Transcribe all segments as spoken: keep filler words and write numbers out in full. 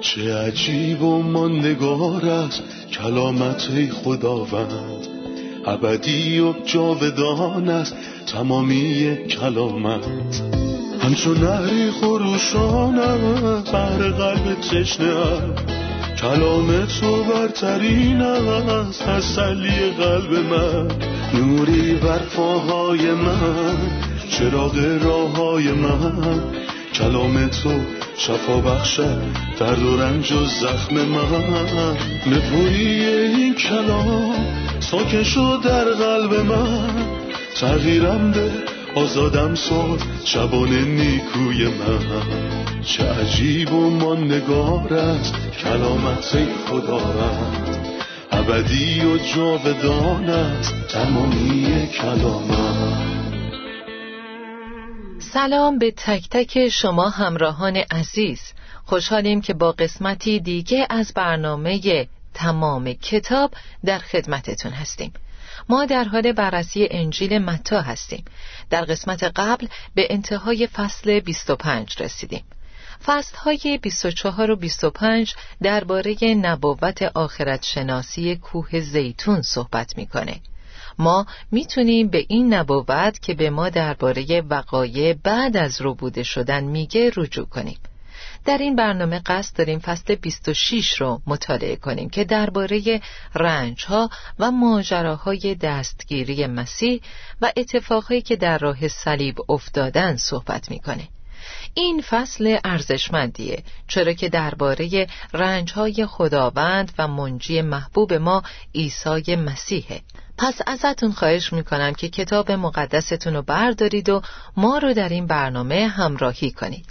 چه عجیب و ماندگار است کلامت خداوند، ابدی و جاودان است تمامی کلامت. همچون نهری خروشانم بر قلب تشنه‌ام، کلام تو برترین است تسلی قلب من. نوری بر پاهای من، چراغ راههای من، کلام تو شفا بخشد درد و رنج و زخم من. نپویی این کلام ساکن شد در قلب من، تغییرم ده، آزادم ساز شبان نیکوی من. چه عجیب و ماندگار است کلامت خدا رد، ابدی و جاودان است تمامی کلامت. سلام به تک تک شما همراهان عزیز، خوشحالیم که با قسمتی دیگه از برنامه تمام کتاب در خدمتتون هستیم. ما در حال بررسی انجیل متی هستیم. در قسمت قبل به انتهای فصل بیست و پنج رسیدیم. فصل‌های بیست و چهار و بیست و پنج درباره نبوت آخرت شناسی کوه زیتون صحبت می‌کنه. ما میتونیم به این نبوت که به ما درباره وقایع بعد از ربوده شدن میگه رجوع کنیم. در این برنامه قصد داریم فصل بیست و شش رو مطالعه کنیم که درباره رنج‌ها و ماجراهای دستگیری مسیح و اتفاقایی که در راه صلیب افتادن صحبت میکنه. این فصل ارزشمندیه، چرا که درباره رنج‌های خداوند و منجی محبوب ما عیسی مسیحه. پس ازتون خواهش میکنم که کتاب مقدستون رو بردارید و ما رو در این برنامه همراهی کنید.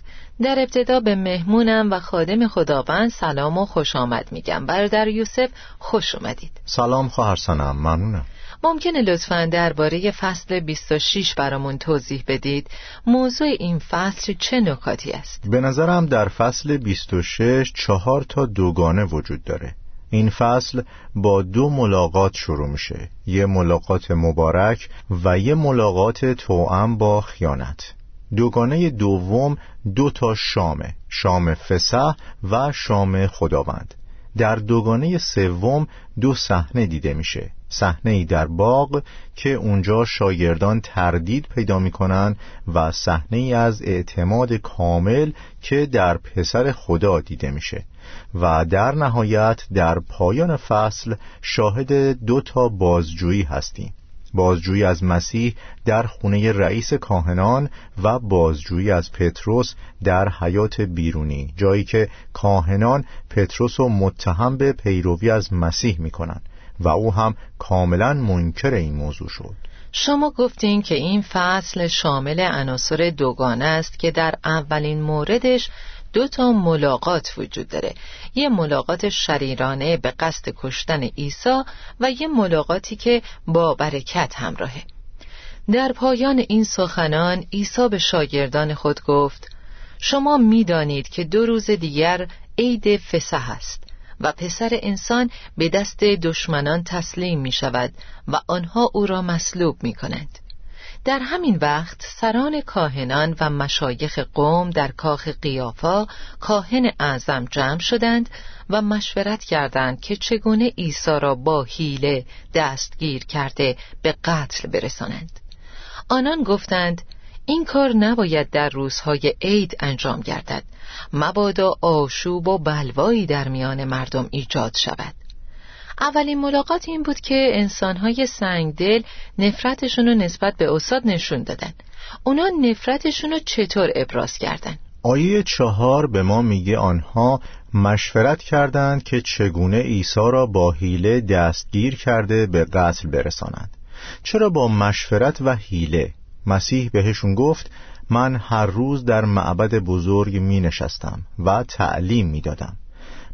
در ابتدا به مهمونم و خادم خداوند سلام و خوش آمد میگم. برادر یوسف خوش اومدید. سلام خواهرسنم، ممنونم. ممکنه لطفاً درباره فصل بیست و شش برامون توضیح بدید؟ موضوع این فصل چه نکاتی است؟ به نظرم در فصل بیست و شش چهار تا دوگانه وجود داره. این فصل با دو ملاقات شروع میشه، یه ملاقات مبارک و یه ملاقات توأم با خیانت. دوگانه دوم دو تا شامه، شام فصح و شام خداوند. در دوگانه سوم دو صحنه دیده میشه، صحنه‌ای در باغ که اونجا شاگردان تردید پیدا میکنن و صحنه‌ای از اعتماد کامل که در پسر خدا دیده میشه و در نهایت در پایان فصل شاهد دو تا بازجویی هستیم، بازجویی از مسیح در خونه رئیس کاهنان و بازجویی از پطرس در حیات بیرونی، جایی که کاهنان پطرس رو متهم به پیروی از مسیح میکنن و او هم کاملا منکر این موضوع شد. شما گفتین که این فصل شامل عناصر دوگانه است که در اولین موردش دو تا ملاقات وجود داره، یه ملاقات شریرانه به قصد کشتن عیسی و یه ملاقاتی که با برکت همراهه. در پایان این سخنان عیسی به شاگردان خود گفت: شما می‌دانید که دو روز دیگر عید فصح است و پسر انسان به دست دشمنان تسلیم می شود و آنها او را مصلوب می کنند. در همین وقت سران کاهنان و مشایخ قوم در کاخ قیافا کاهن اعظم جمع شدند و مشورت کردند که چگونه عیسی را با حیله دستگیر کرده به قتل برسانند. آنان گفتند: این کار نباید در روزهای عید انجام گردد، مبادا آشوب و بلوایی در میان مردم ایجاد شود. اولین ملاقات این بود که انسان‌های سنگدل نفرتشون رو نسبت به استاد نشون دادن. اونا نفرتشون رو چطور ابراز کردن؟ آیه چهار به ما میگه آنها مشورت کردند که چگونه عیسی را با حیله دستگیر کرده به قتل برسانند. چرا با مشورت و حیله؟ مسیح بهشون گفت: من هر روز در معبد بزرگ می نشستم و تعلیم می دادم،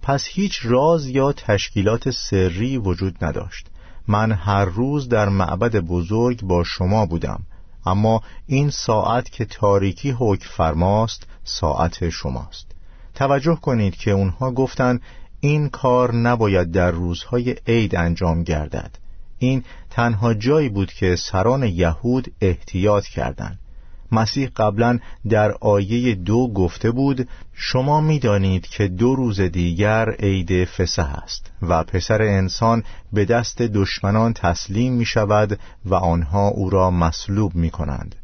پس هیچ راز یا تشکیلات سری وجود نداشت. من هر روز در معبد بزرگ با شما بودم، اما این ساعت که تاریکی حکم فرماست ساعت شماست. توجه کنید که اونها گفتن این کار نباید در روزهای عید انجام گردد. این تنها جایی بود که سران یهود احتیاط کردند. مسیح قبلا در آیه دو گفته بود شما می‌دانید که دو روز دیگر عید فصح است و پسر انسان به دست دشمنان تسلیم می‌شود و آنها او را مصلوب می‌کنند.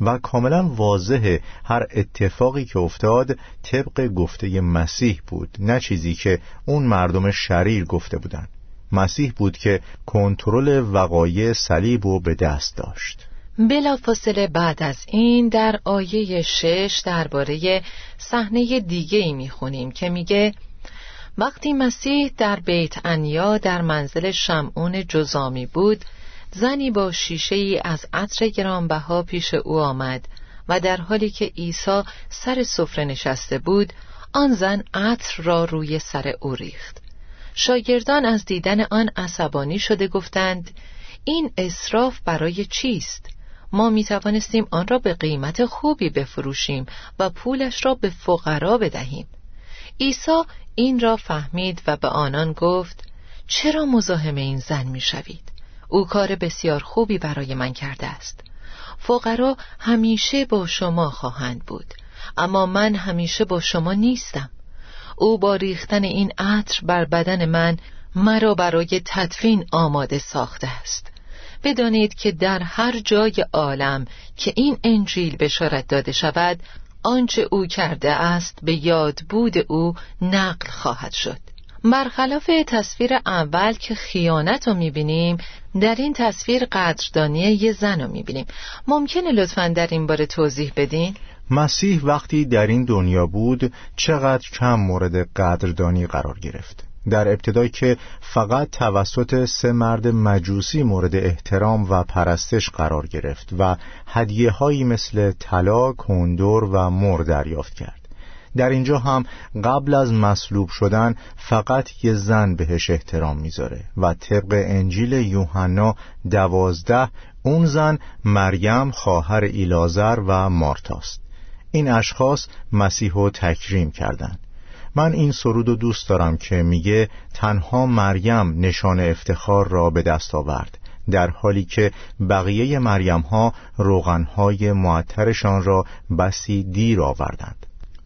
و کاملا واضحه هر اتفاقی که افتاد طبق گفته مسیح بود، نه چیزی که اون مردم شریر گفته بودند. مسیح بود که کنترل وقایع صلیب رو به دست داشت. بلافاصله بعد از این در آیه شش درباره صحنه دیگه‌ای می‌خونیم که میگه وقتی مسیح در بیت عنیا در منزل شمعون جزامی بود، زنی با شیشه‌ای از عطر گرانبها پیش او آمد و در حالی که عیسی سر سفره نشسته بود، آن زن عطر را روی سر او ریخت. شاگردان از دیدن آن عصبانی شده گفتند این اسراف برای چیست؟ ما می توانستیم آن را به قیمت خوبی بفروشیم و پولش را به فقرا بدهیم. عیسی این را فهمید و به آنان گفت چرا مزاحم این زن می شوید؟ او کار بسیار خوبی برای من کرده است. فقرا همیشه با شما خواهند بود، اما من همیشه با شما نیستم. او با ریختن این عطر بر بدن من مرا برای تدفین آماده ساخته است. بدانید که در هر جای عالم که این انجیل بشارت داده شود، آنچه او کرده است به یاد بود او نقل خواهد شد. برخلاف تصویر اول که خیانت رو میبینیم، در این تصویر قدردانی یه زن رو میبینیم. ممکنه لطفاً در این باره توضیح بدین؟ مسیح وقتی در این دنیا بود چقدر کم مورد قدردانی قرار گرفت. در ابتدای که فقط توسط سه مرد مجوسی مورد احترام و پرستش قرار گرفت و هدیه هایی مثل طلا، کندر و مر دریافت کرد. در اینجا هم قبل از مصلوب شدن فقط یه زن بهش احترام میذاره و طبق انجیل یوحنا دوازده اون زن مریم خواهر ایلازر و مارتاست. این اشخاص مسیحو تکریم کردند. من این سرودو دوست دارم که میگه تنها مریم نشان افتخار را به دست آورد، در حالی که بقیه مریم ها روغنهای معطرشان را بسی دیر آوردند.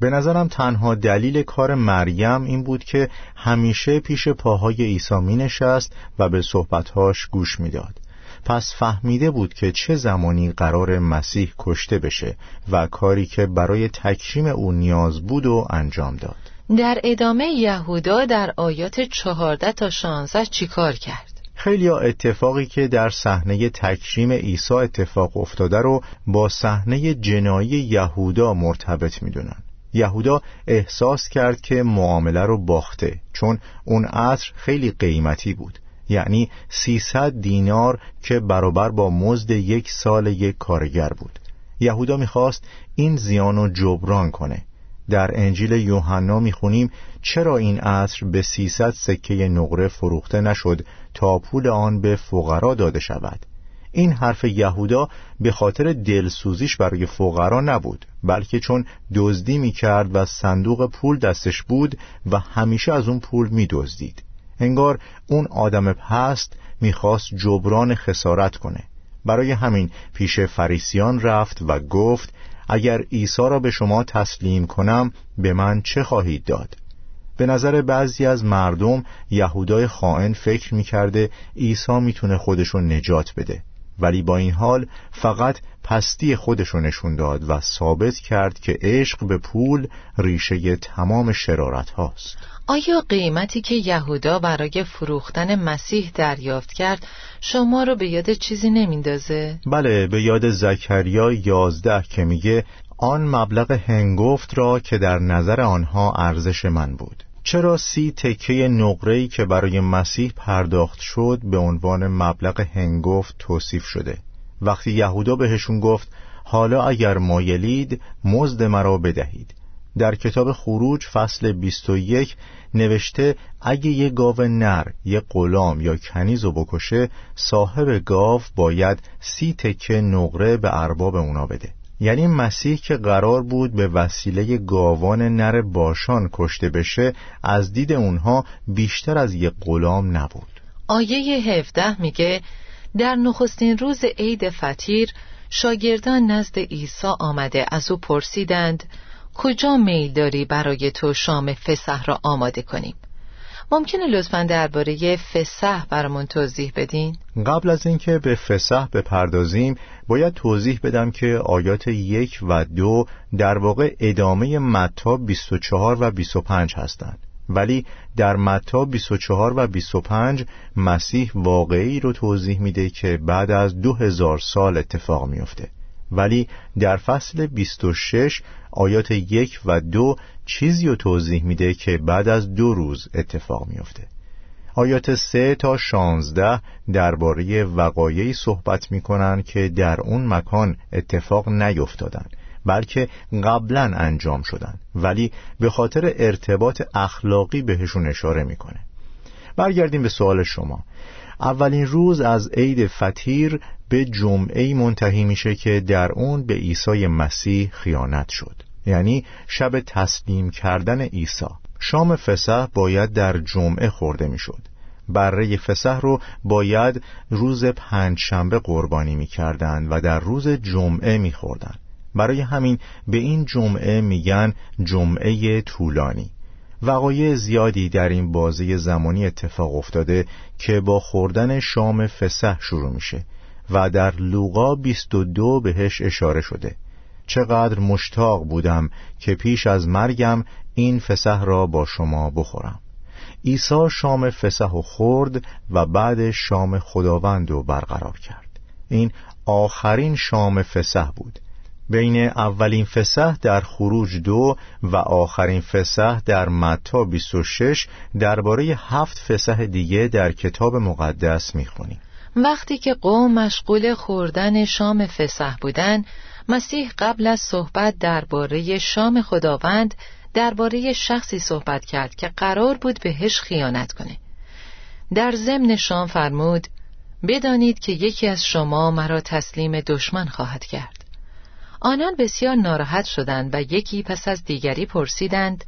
به نظرم تنها دلیل کار مریم این بود که همیشه پیش پاهای عیسی می نشست و به صحبتهاش گوش می داد. پس فهمیده بود که چه زمانی قرار مسیح کشته بشه و کاری که برای تکریم او نیاز بود و انجام داد. در ادامه یهودا در آیات چهارده تا شانزده چی کار کرد؟ خیلی ها اتفاقی که در صحنه تکریم عیسی اتفاق افتاده رو با صحنه جنایی یهودا مرتبط می دونن. یهودا احساس کرد که معامله رو باخته، چون اون عطر خیلی قیمتی بود، یعنی سیصد دینار که برابر با مزد یک سال یک کارگر بود. یهودا میخواست این زیان رو جبران کنه. در انجیل یوحنا میخونیم چرا این عطر به سیصد سکه نقره فروخته نشد تا پول آن به فقرا داده شود. این حرف یهودا به خاطر دلسوزیش برای فقرا نبود، بلکه چون دزدی میکرد و صندوق پول دستش بود و همیشه از اون پول میدزدید. انگار اون آدم پست میخواست جبران خسارت کنه. برای همین پیش فریسیان رفت و گفت اگر عیسی را به شما تسلیم کنم به من چه خواهید داد؟ به نظر بعضی از مردم یهودای خائن فکر میکرده عیسی میتونه خودشو نجات بده، ولی با این حال فقط پستی خودشو نشون داد و ثابت کرد که عشق به پول ریشه تمام شرارت هاست. آیا قیمتی که یهودا برای فروختن مسیح دریافت کرد شما رو به یاد چیزی نمیندازه؟ بله، به یاد زکریا یازده که میگه آن مبلغ هنگفت را که در نظر آنها ارزش من بود. چرا سی تکه نقره‌ای که برای مسیح پرداخت شد به عنوان مبلغ هنگفت توصیف شده؟ وقتی یهودا بهشون گفت حالا اگر مایلید مزد مرا بدهید. در کتاب خروج فصل بیست و یک نوشته اگه یه گاو نر، یه غلام یا کنیز رو بکشه، صاحب گاو باید سی تکه نقره به ارباب اونا بده. یعنی مسیح که قرار بود به وسیله گاوان نر باشان کشته بشه، از دید اونها بیشتر از یک غلام نبود. آیه هفده میگه در نخستین روز عید فطیر شاگردان نزد عیسی آمده از او پرسیدند کجا میل داری برای تو شام فصح را آماده کنیم؟ ممکنه لطفاً درباره فصح برامون توضیح بدین؟ قبل از اینکه به فصح بپردازیم باید توضیح بدم که آیات یک و دو در واقع ادامه متی بیست و چهار و بیست و پنج هستند. ولی در متی بیست و چهار و بیست و پنج مسیح واقعی رو توضیح میده که بعد از دو هزار سال اتفاق میفته. ولی در فصل بیست و شش آیات یک و دو چیزی رو توضیح میده که بعد از دو روز اتفاق میفته. آیات سه تا شانزده درباره وقایعی صحبت میکنن که در اون مکان اتفاق نیفتادن، بلکه قبلا انجام شدن، ولی به خاطر ارتباط اخلاقی بهشون اشاره میکنه. برگردیم به سوال شما. اولین روز از عید فطیر به جمعه‌ای منتهی میشه که در اون به عیسی مسیح خیانت شد، یعنی شب تسلیم کردن عیسی. شام فصح باید در جمعه خورده میشد. بره فصح رو باید روز پنجشنبه قربانی میکردن و در روز جمعه میخوردن. برای همین به این جمعه میگن جمعه طولانی. وقایع زیادی در این بازه زمانی اتفاق افتاده که با خوردن شام فصح شروع میشه و در لوقا بیست و دو بهش اشاره شده. چقدر مشتاق بودم که پیش از مرگم این فصح را با شما بخورم. عیسی شام فصح و خورد و بعد شام خداوند رو برقرار کرد. این آخرین شام فصح بود. بین اولین فصح در خروج دو و آخرین فصح در متی بیست و شش درباره هفت فصح دیگه در کتاب مقدس میخونیم. وقتی که قوم مشغول خوردن شام فصح بودن، مسیح قبل از صحبت درباره شام خداوند درباره شخصی صحبت کرد که قرار بود بهش خیانت کنه. در ضمن شام فرمود بدانید که یکی از شما مرا تسلیم دشمن خواهد کرد. آنان بسیار ناراحت شدند و یکی پس از دیگری پرسیدند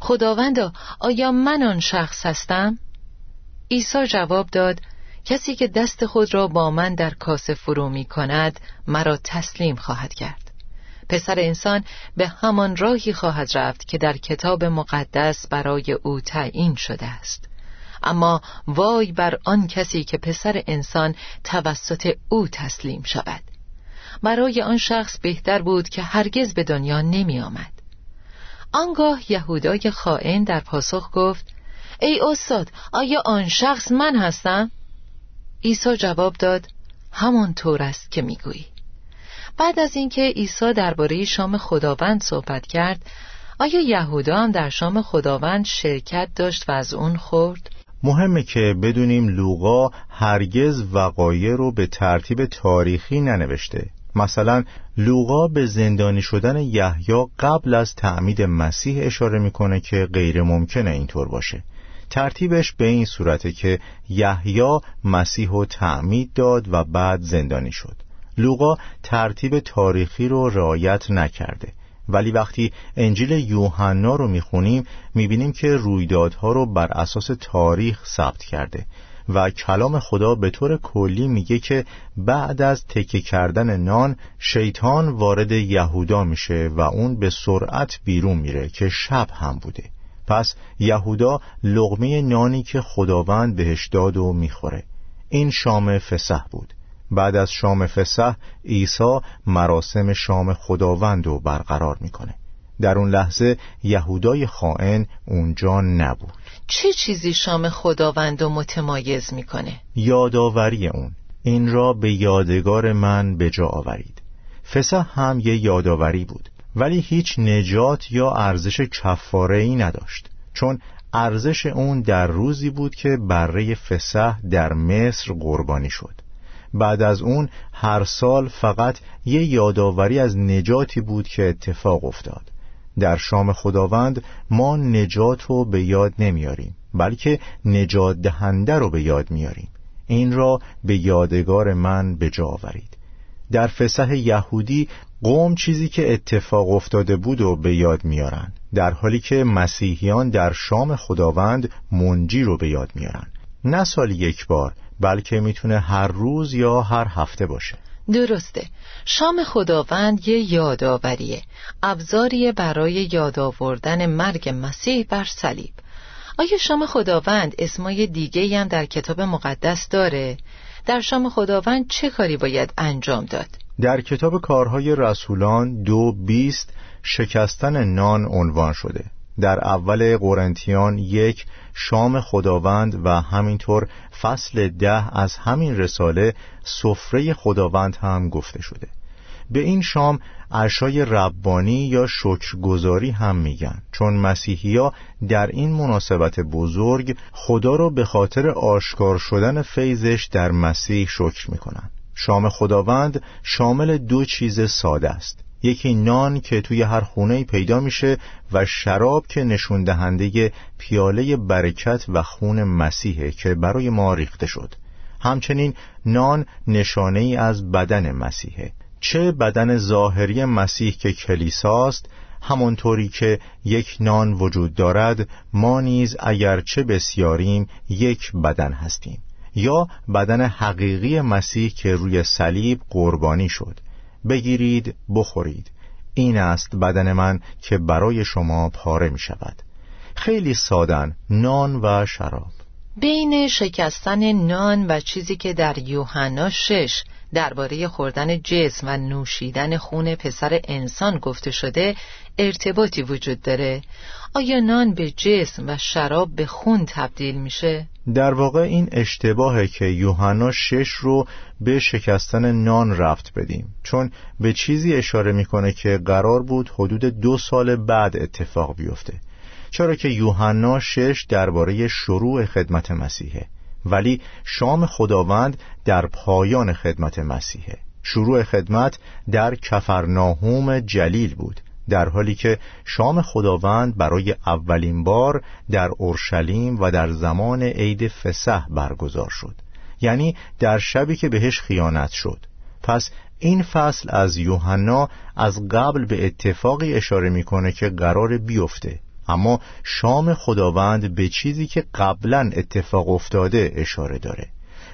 خداوندا آیا من آن شخص هستم؟ عیسی جواب داد کسی که دست خود را با من در کاسه فرو می کند مرا تسلیم خواهد کرد. پسر انسان به همان راهی خواهد رفت که در کتاب مقدس برای او تعیین شده است، اما وای بر آن کسی که پسر انسان توسط او تسلیم شود. برای آن شخص بهتر بود که هرگز به دنیا نمی آمد. آنگاه یهودای خائن در پاسخ گفت ای استاد آیا آن شخص من هستم؟ عیسی جواب داد همانطور است که می گویی. بعد از اینکه عیسی درباره شام خداوند صحبت کرد، آیا یهودا هم در شام خداوند شرکت داشت و از اون خورد؟ مهمه که بدونیم لوقا هرگز وقایع رو به ترتیب تاریخی ننوشته. مثلا لوقا به زندانی شدن یحیی قبل از تعمید مسیح اشاره میکنه که غیر ممکنه اینطور باشه. ترتیبش به این صورته که یحیی مسیح رو تعمید داد و بعد زندانی شد. لوقا ترتیب تاریخی رو رعایت نکرده، ولی وقتی انجیل یوحنا رو میخونیم میبینیم که رویدادها رو بر اساس تاریخ ثبت کرده و کلام خدا به طور کلی میگه که بعد از تکیه کردن نان شیطان وارد یهودا میشه و اون به سرعت بیرون میره که شب هم بوده. پس یهودا لقمه نانی که خداوند بهش داد و میخوره. این شام فصح بود. بعد از شام فصح عیسی مراسم شام خداوند رو برقرار میکنه. در اون لحظه یهودای خائن اونجا نبود. چه چیزی شام خداوند رو متمایز میکنه؟ یادآوری اون. این را به یادگار من به جا آورید. فصح هم یه یادآوری بود، ولی هیچ نجات یا ارزش کفاره‌ای نداشت، چون ارزش اون در روزی بود که بره فصح در مصر قربانی شد. بعد از اون هر سال فقط یه یادآوری از نجاتی بود که اتفاق افتاد. در شام خداوند ما نجات رو به یاد نمیاریم، بلکه نجات دهنده رو به یاد میاریم. این را به یادگار من به جا آورید. در فصح یهودی قوم چیزی که اتفاق افتاده بود و به یاد میارن، در حالی که مسیحیان در شام خداوند منجی رو به یاد میارن. نه سال یک بار، بلکه میتونه هر روز یا هر هفته باشه. درسته. شام خداوند یه یادآوریه، ابزاری برای یاد آوردن مرگ مسیح بر صلیب. آیا شام خداوند اسمای دیگه‌ای هم در کتاب مقدس داره؟ در شام خداوند چه کاری باید انجام داد؟ در کتاب کارهای رسولان دو بیست شکستن نان عنوان شده. در اول قرنتیان یک شام خداوند و همینطور فصل ده از همین رساله سفره خداوند هم گفته شده. به این شام عشای ربانی یا شکرگزاری هم میگن، چون مسیحی‌ها در این مناسبت بزرگ خدا را به خاطر آشکار شدن فیضش در مسیح شکر میکنن. شام خداوند شامل دو چیز ساده است، یکی نان که توی هر خونه‌ای پیدا میشه و شراب که نشون دهنده پیاله برکت و خون مسیحه که برای ما ریخته شد. همچنین نان نشانه‌ای از بدن مسیحه، چه بدن ظاهری مسیح که کلیساست، همانطوری که یک نان وجود دارد ما نیز اگرچه بسیاریم یک بدن هستیم، یا بدن حقیقی مسیح که روی صلیب قربانی شد. بگیرید بخورید، این است بدن من که برای شما پاره می شود. خیلی سادن، نان و شراب. بین شکستن نان و چیزی که در یوحنا شش درباره خوردن جسم و نوشیدن خون پسر انسان گفته شده ارتباطی وجود داره. آیا نان به جسم و شراب به خون تبدیل میشه؟ در واقع این اشتباهه که یوحنا شش رو به شکستن نان رفت بدیم، چون به چیزی اشاره میکنه که قرار بود حدود دو سال بعد اتفاق بیفته، چرا که یوحنا شش درباره شروع خدمت مسیحه، ولی شام خداوند در پایان خدمت مسیحه. شروع خدمت در کفرناهوم جلیل بود، در حالی که شام خداوند برای اولین بار در اورشلیم و در زمان عید فصح برگزار شد، یعنی در شبی که بهش خیانت شد. پس این فصل از یوحنا از قبل به اتفاقی اشاره میکنه که قرار بیفته، اما شام خداوند به چیزی که قبلا اتفاق افتاده اشاره داره.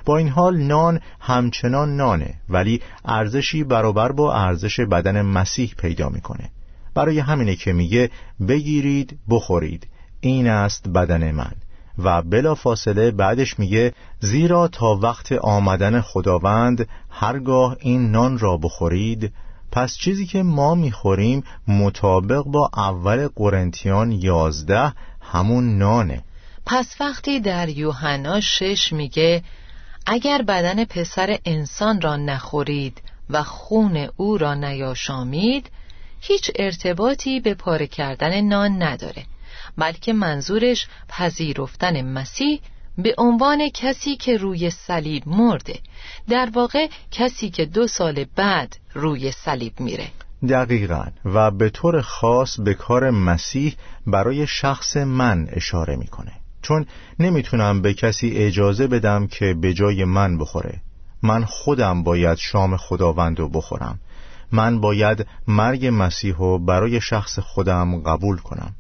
با این حال نان همچنان نانه، ولی ارزشی برابر با ارزش بدن مسیح پیدا میکنه. برای همینه که میگه بگیرید بخورید، این است بدن من. و بلا فاصله بعدش میگه زیرا تا وقت آمدن خداوند هرگاه این نان را بخورید. پس چیزی که ما میخوریم مطابق با اول قرنتیان یازده همون نانه. پس وقتی در یوحنا شش میگه اگر بدن پسر انسان را نخورید و خون او را نیاشامید، هیچ ارتباطی به پاره کردن نان نداره، بلکه منظورش پذیرفتن مسیح به عنوان کسی که روی صلیب مرده، در واقع کسی که دو سال بعد روی صلیب میره. دقیقاً، و به طور خاص به کار مسیح برای شخص من اشاره میکنه، چون نمیتونم به کسی اجازه بدم که به جای من بخوره. من خودم باید شام خداوند رو بخورم، من باید مرگ مسیح رو برای شخص خودم قبول کنم.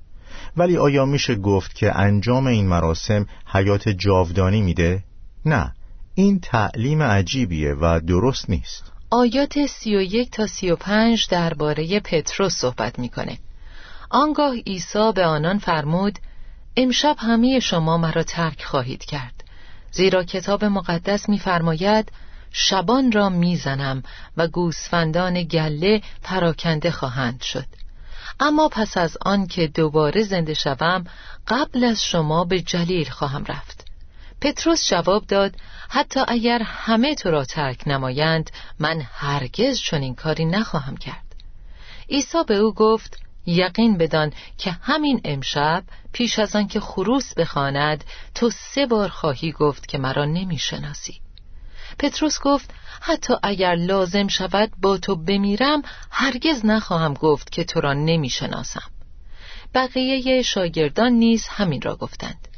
ولی آیا میشه گفت که انجام این مراسم حیات جاودانی میده؟ نه، این تعلیم عجیبیه و درست نیست. آیات سی و یک تا سی و پنج درباره پطرس صحبت میکنه. آنگاه عیسی به آنان فرمود امشب همه شما مرا ترک خواهید کرد، زیرا کتاب مقدس میفرماید شبان را میزنم و گوسفندان گله پراکنده خواهند شد، اما پس از آن که دوباره زنده شوم قبل از شما به جلیل خواهم رفت. پطرس جواب داد حتی اگر همه تو را ترک نمایند من هرگز چنین کاری نخواهم کرد. عیسی به او گفت یقین بدان که همین امشب پیش از آن که خروس بخواند تو سه بار خواهی گفت که مرا نمیشناسی. پطرس گفت حتی اگر لازم شود با تو بمیرم هرگز نخواهم گفت که تو را نمی شناسم. بقیه شاگردان نیز همین را گفتند.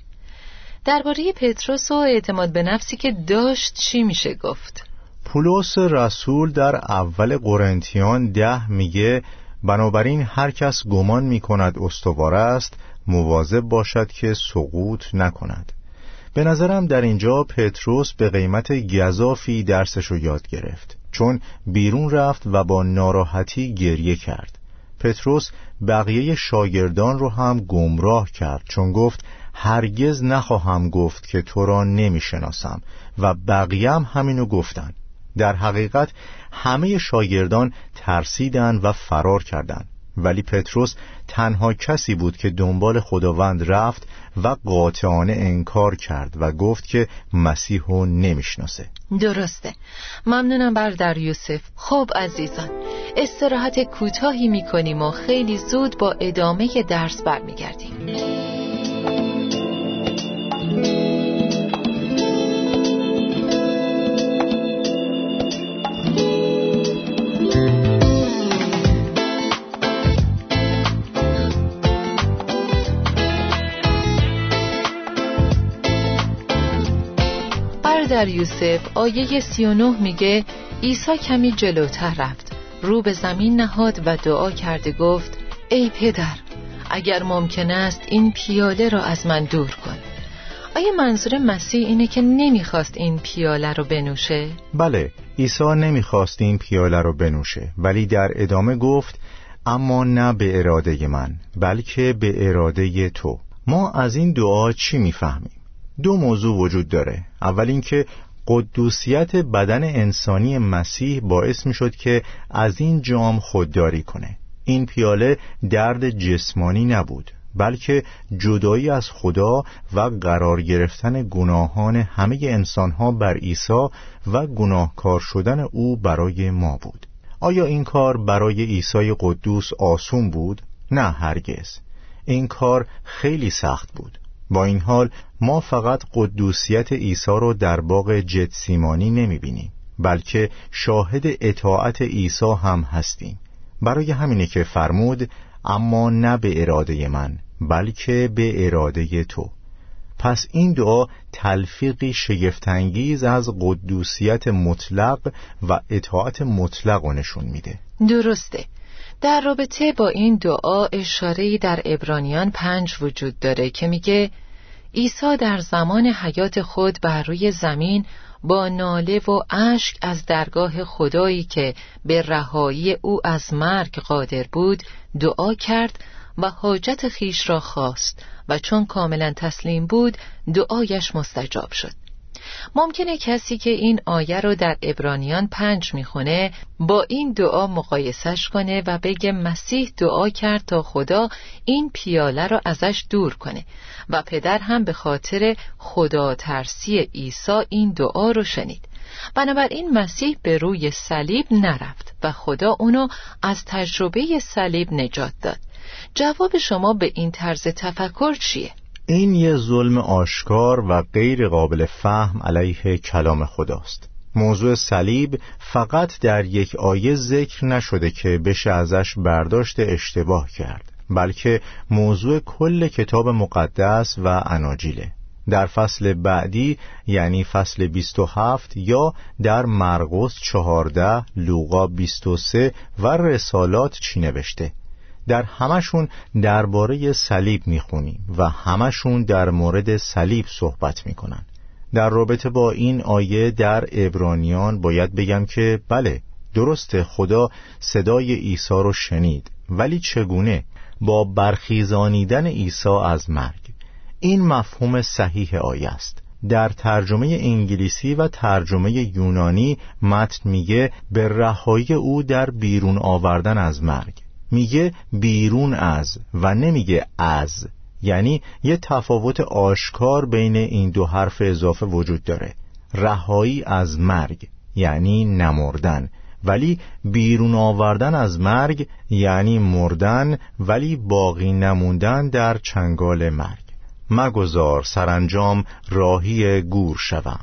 درباره پطرس و اعتماد به نفسی که داشت چی میشه گفت؟ پولس رسول در اول قرنتیان ده میگه بنابراین هر کس گمان میکند استوار است مواظب باشد که سقوط نکند. به نظرم در اینجا پطرس به قیمت گزافی درسشو یاد گرفت، چون بیرون رفت و با ناراحتی گریه کرد. پطرس بقیه شاگردان رو هم گمراه کرد، چون گفت هرگز نخواهم گفت که تو را نمیشناسم، و بقیه هم همینو گفتن. در حقیقت همه شاگردان ترسیدن و فرار کردند، ولی پطرس تنها کسی بود که دنبال خداوند رفت و قاطعانه انکار کرد و گفت که مسیح رو نمیشناسه. درسته. ممنونم برادر یوسف. خب عزیزان، استراحت کوتاهی میکنیم و خیلی زود با ادامه درس برمیگردیم. در یوسف آیه سی و نه میگه عیسی کمی جلوتر رفت، رو به زمین نهاد و دعا کرده گفت ای پدر، اگر ممکن است این پیاله را از من دور کن. آیا منظور مسیح اینه که نمیخواست این پیاله رو بنوشه؟ بله، عیسی نمیخواست این پیاله رو بنوشه، ولی در ادامه گفت اما نه به اراده من بلکه به اراده تو. ما از این دعا چی میفهمیم؟ دو موضوع وجود داره. اول اینکه قدوسیت بدن انسانی مسیح باعث می شد که از این جام خودداری کنه. این پیاله درد جسمانی نبود، بلکه جدایی از خدا و قرار گرفتن گناهان همه انسانها بر عیسی و گناهکار شدن او برای ما بود. آیا این کار برای عیسی قدوس آسون بود؟ نه، هرگز. این کار خیلی سخت بود. با این حال ما فقط قدوسیت عیسی را در باغ جتسیمانی نمی‌بینیم، بلکه شاهد اطاعت عیسی هم هستیم. برای همینه که فرمود اما نه به اراده من بلکه به اراده تو. پس این دعا تلفیقی شگفت‌انگیز از قدوسیت مطلق و اطاعت مطلق نشون میده. درسته. در رابطه با این دعا اشاره‌ای در عبرانیان پنج وجود داره که میگه عیسی در زمان حیات خود بر روی زمین با ناله و اشک از درگاه خدایی که به رهایی او از مرگ قادر بود دعا کرد و حاجت خیش را خواست، و چون کاملا تسلیم بود دعایش مستجاب شد. ممکنه کسی که این آیه رو در عبرانیان پنج میخونه با این دعا مقایسش کنه و بگه مسیح دعا کرد تا خدا این پیاله رو ازش دور کنه، و پدر هم به خاطر خدا ترسی عیسی این دعا رو شنید. بنابراین مسیح به روی صلیب نرفت و خدا اونو از تجربه صلیب نجات داد. جواب شما به این طرز تفکر چیه؟ این یه ظلم آشکار و غیر قابل فهم علیه کلام خداست. موضوع صلیب فقط در یک آیه ذکر نشده که بشه ازش برداشت اشتباه کرد، بلکه موضوع کل کتاب مقدس و اناجیله. در فصل بعدی یعنی فصل بیست و هفت یا در مرقس چهارده، لوقا بیست و سه و رسالات چی نوشته؟ در همشون درباره صلیب میخونیم و همشون در مورد صلیب صحبت میکنن. در رابطه با این آیه در عبرانیان باید بگم که بله، درسته، خدا صدای عیسی رو شنید، ولی چگونه؟ با برخیزانیدن عیسی از مرگ. این مفهوم صحیح آیه است. در ترجمه انگلیسی و ترجمه یونانی متن میگه به رهایی او در بیرون آوردن از مرگ. میگه بیرون از و نمیگه از، یعنی یه تفاوت آشکار بین این دو حرف اضافه وجود داره. رهایی از مرگ یعنی نمردن، ولی بیرون آوردن از مرگ یعنی مردن ولی باقی نموندن در چنگال مرگ. مگذار سرانجام راهی گور شوم.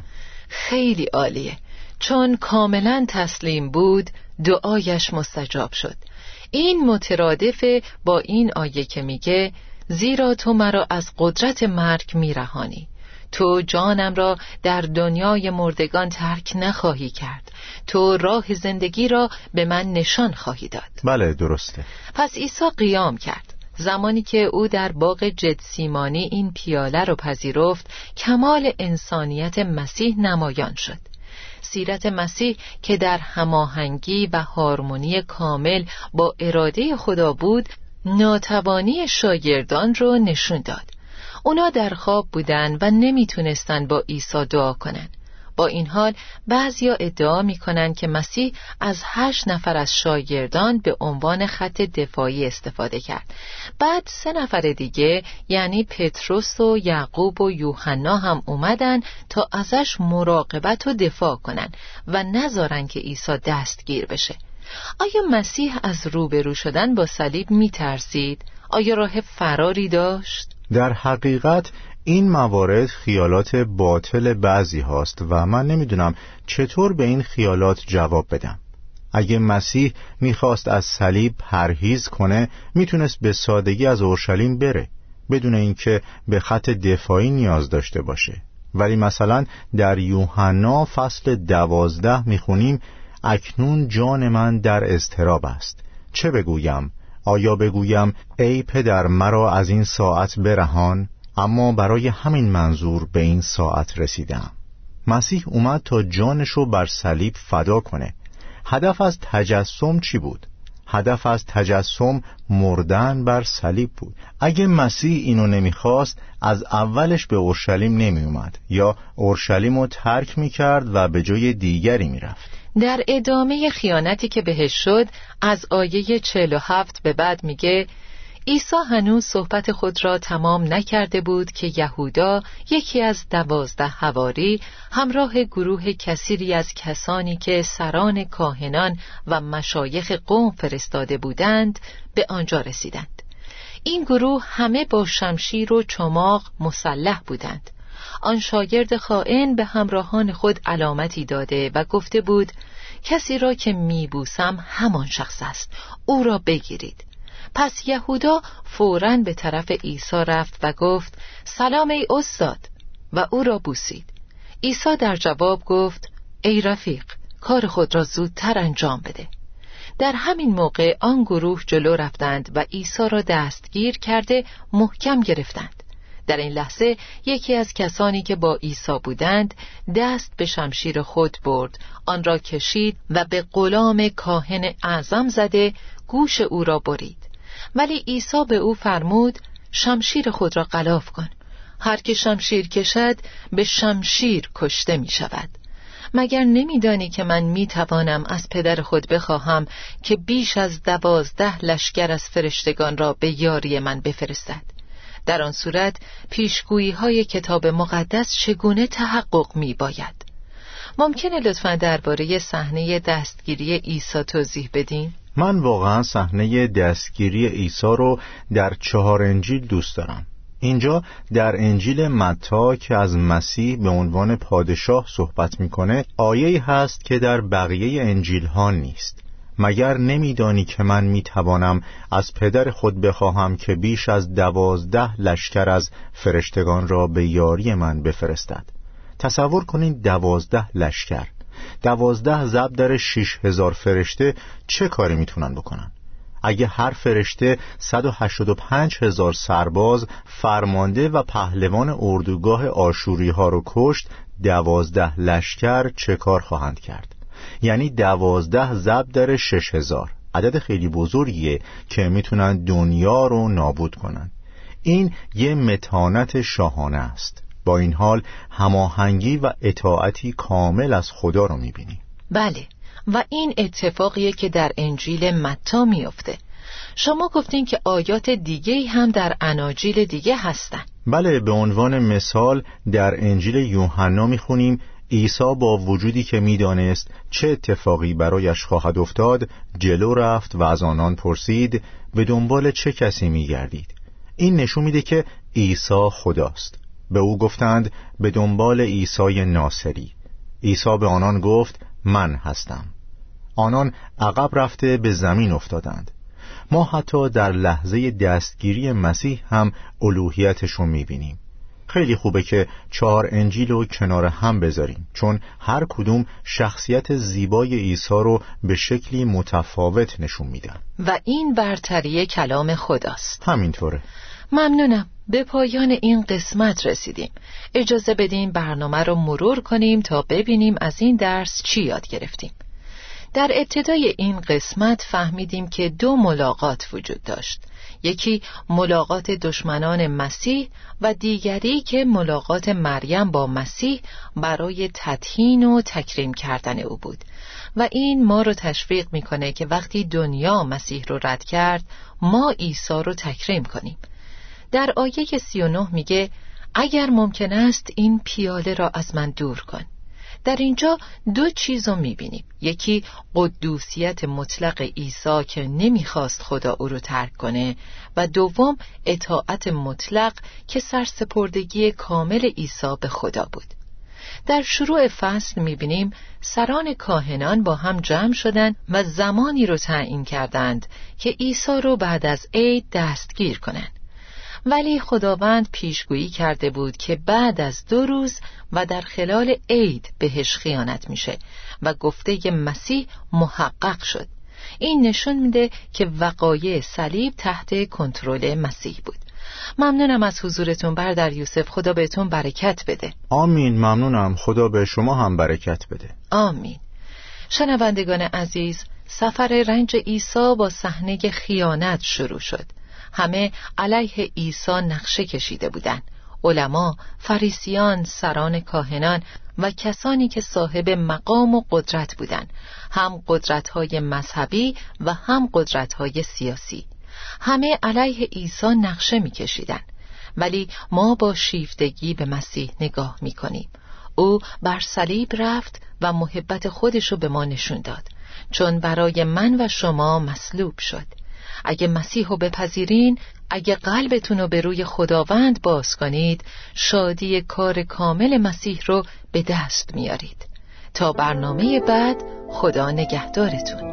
خیلی عالیه. چون کاملا تسلیم بود دعایش مستجاب شد. این مترادفه با این آیه که میگه زیرا تو مرا از قدرت مرگ میرهانی، تو جانم را در دنیای مردگان ترک نخواهی کرد، تو راه زندگی را به من نشان خواهی داد. بله، درسته. پس عیسی قیام کرد. زمانی که او در باغ جتسیمانی این پیاله را پذیرفت، کمال انسانیت مسیح نمایان شد. سیرت مسیح که در هماهنگی و هارمونی کامل با اراده خدا بود، ناتوانی شاگردان رو نشون داد. اونا در خواب بودن و نمیتونستن با عیسی دعا کنن. با این حال بعضیا ادعا میکنن که مسیح از هشت نفر از شاگردان به عنوان خط دفاعی استفاده کرد. بعد سه نفر دیگه یعنی پطرس و یعقوب و یوحنا هم اومدن تا ازش مراقبت و دفاع کنن و نذارن که عیسی دستگیر بشه. آیا مسیح از روبرو شدن با صلیب میترسید؟ آیا راه فراری داشت؟ در حقیقت این موارد خیالات باطل بعضی هاست و من نمیدونم چطور به این خیالات جواب بدم. اگه مسیح میخواست از صلیب پرهیز کنه، میتونست به سادگی از اورشلیم بره بدون اینکه به خط دفاعی نیاز داشته باشه. ولی مثلا در یوحنا فصل دوازده میخونیم اکنون جان من در اضطراب است، چه بگویم؟ آیا بگویم ای پدر مرا از این ساعت برهان؟ اما برای همین منظور به این ساعت رسیدم. مسیح اومد تا جانشو بر صلیب فدا کنه. هدف از تجسم چی بود؟ هدف از تجسم مردن بر صلیب بود. اگه مسیح اینو نمیخواست، از اولش به اورشلیم نمیومد یا اورشلیمو ترک میکرد و به جای دیگری میرفت. در ادامه خیانتی که بهش شد، از آیه چهل و هفت به بعد میگه عیسی هنوز صحبت خود را تمام نکرده بود که یهودا، یکی از دوازده حواری، همراه گروه کثیری از کسانی که سران کاهنان و مشایخ قوم فرستاده بودند به آنجا رسیدند. این گروه همه با شمشیر و چماق مسلح بودند. آن شاگرد خائن به همراهان خود علامتی داده و گفته بود کسی را که میبوسم همان شخص است، او را بگیرید. پس یهودا فوراً به طرف عیسی رفت و گفت سلام ای استاد، و او را بوسید. عیسی در جواب گفت ای رفیق، کار خود را زودتر انجام بده. در همین موقع آن گروه جلو رفتند و عیسی را دستگیر کرده محکم گرفتند. در این لحظه یکی از کسانی که با عیسی بودند دست به شمشیر خود برد، آن را کشید و به غلام کاهن اعظم زده گوش او را برید. ولی عیسی به او فرمود شمشیر خود را غلاف کن، هر که شمشیر کشد به شمشیر کشته می شود. مگر نمی دانی که من می توانم از پدر خود بخواهم که بیش از دوازده لشکر از فرشتگان را به یاری من بفرستد؟ در آن صورت پیشگویی های کتاب مقدس چگونه تحقق می باید؟ ممکنه لطفاً درباره صحنه دستگیری عیسی توضیح بدین؟ من واقعا صحنه دستگیری عیسی رو در چهار انجیل دوست دارم. اینجا در انجیل متی که از مسیح به عنوان پادشاه صحبت میکنه، آیه هست که در بقیه انجیل ها نیست. مگر نمیدانی که من میتوانم از پدر خود بخواهم که بیش از دوازده لشکر از فرشتگان را به یاری من بفرستد؟ تصور کنید دوازده لشکر، دوازده ضرب در شیش هزار فرشته چه کاری میتونن بکنن؟ اگه هر فرشته صد و هشتاد و پنج هزار سرباز، فرمانده و پهلوان اردوگاه آشوری ها رو کشت، دوازده لشکر چه کار خواهند کرد؟ یعنی دوازده ضرب در شش هزار، عدد خیلی بزرگیه که میتونن دنیا رو نابود کنن. این یه متانت شاهانه است. با این حال هماهنگی و اطاعتی کامل از خدا رو میبینی. بله، و این اتفاقیه که در انجیل متی میفته. شما گفتین که آیات دیگه هم در اناجیل دیگه هستن. بله، به عنوان مثال در انجیل یوحنا میخونیم عیسی با وجودی که میدانست چه اتفاقی برایش خواهد افتاد، جلو رفت و از آنان پرسید به دنبال چه کسی میگردید؟ این نشون میده که عیسی خداست. به او گفتند به دنبال عیسی ناصری. عیسی به آنان گفت من هستم. آنان عقب رفته به زمین افتادند. ما حتی در لحظه دستگیری مسیح هم الوهیتش رو میبینیم. خیلی خوبه که چهار انجیل رو کنار هم بذاریم، چون هر کدوم شخصیت زیبای عیسی رو به شکلی متفاوت نشون میدن و این برتری کلام خداست. همینطوره. ممنونم. به پایان این قسمت رسیدیم. اجازه بدیم برنامه رو مرور کنیم تا ببینیم از این درس چی یاد گرفتیم. در ابتدای این قسمت فهمیدیم که دو ملاقات وجود داشت، یکی ملاقات دشمنان مسیح و دیگری که ملاقات مریم با مسیح برای تدهین و تکریم کردن او بود و این ما رو تشویق میکنه که وقتی دنیا مسیح رو رد کرد ما عیسی رو تکریم کنیم. در آیه سی و نه میگه اگر ممکن است این پیاله را از من دور کن. در اینجا دو چیز رو میبینیم، یکی قدوسیت مطلق عیسی که نمیخواست خدا او رو ترک کنه و دوم اطاعت مطلق که سرسپردگی کامل عیسی به خدا بود. در شروع فصل میبینیم سران کاهنان با هم جمع شدند و زمانی رو تعیین کردند که عیسی رو بعد از عید دستگیر کنند، ولی خداوند پیشگویی کرده بود که بعد از دو روز و در خلال عید بهش خیانت میشه و گفته مسیح محقق شد. این نشون میده که وقایع صلیب تحت کنترل مسیح بود. ممنونم از حضورتون برادر یوسف، خدا بهتون برکت بده. آمین، ممنونم، خدا به شما هم برکت بده. آمین. شنوندگان عزیز، سفر رنج عیسی با صحنه خیانت شروع شد. همه علیه عیسی نقشه کشیده بودند. علما، فریسیان، سران کاهنان و کسانی که صاحب مقام و قدرت بودند، هم قدرت‌های مذهبی و هم قدرت‌های سیاسی، همه علیه عیسی نقشه می‌کشیدند. ولی ما با شیفتگی به مسیح نگاه می‌کنیم. او بر صلیب رفت و محبت خودش رو به ما نشون داد، چون برای من و شما مصلوب شد. اگه مسیح رو بپذیرین، اگه قلبتون رو به روی خداوند باز کنید، شادی کار کامل مسیح رو به دست میارید. تا برنامه بعد، خدا نگهدارتون.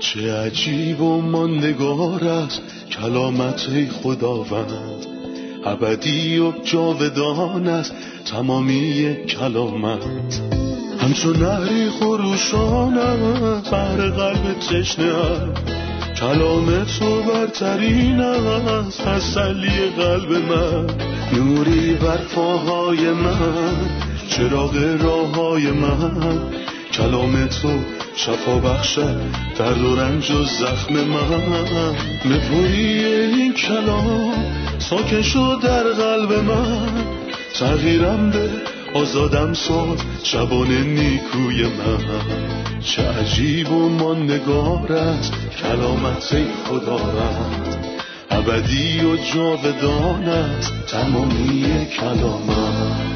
چه عجیب و ماندگار است کلامت خداوند، ابدی و جاودان است تمامی کلامت. همچون نهری خروشانم بر قلب تشنه‌ام، کلام تو برترینم از تسلی قلب من. نوری بر پاهای من، چراغ راههای من، کلام تو شفا بخشد درد و رنج و زخم من. نپویی این کلام ساکن شد در قلب من، تغییرم ده، آزادم ساز، شبان نیکوی من. چه عجیب و ماندگار است کلامت خدا رد، ابدی و جاودان است تمامی کلامت.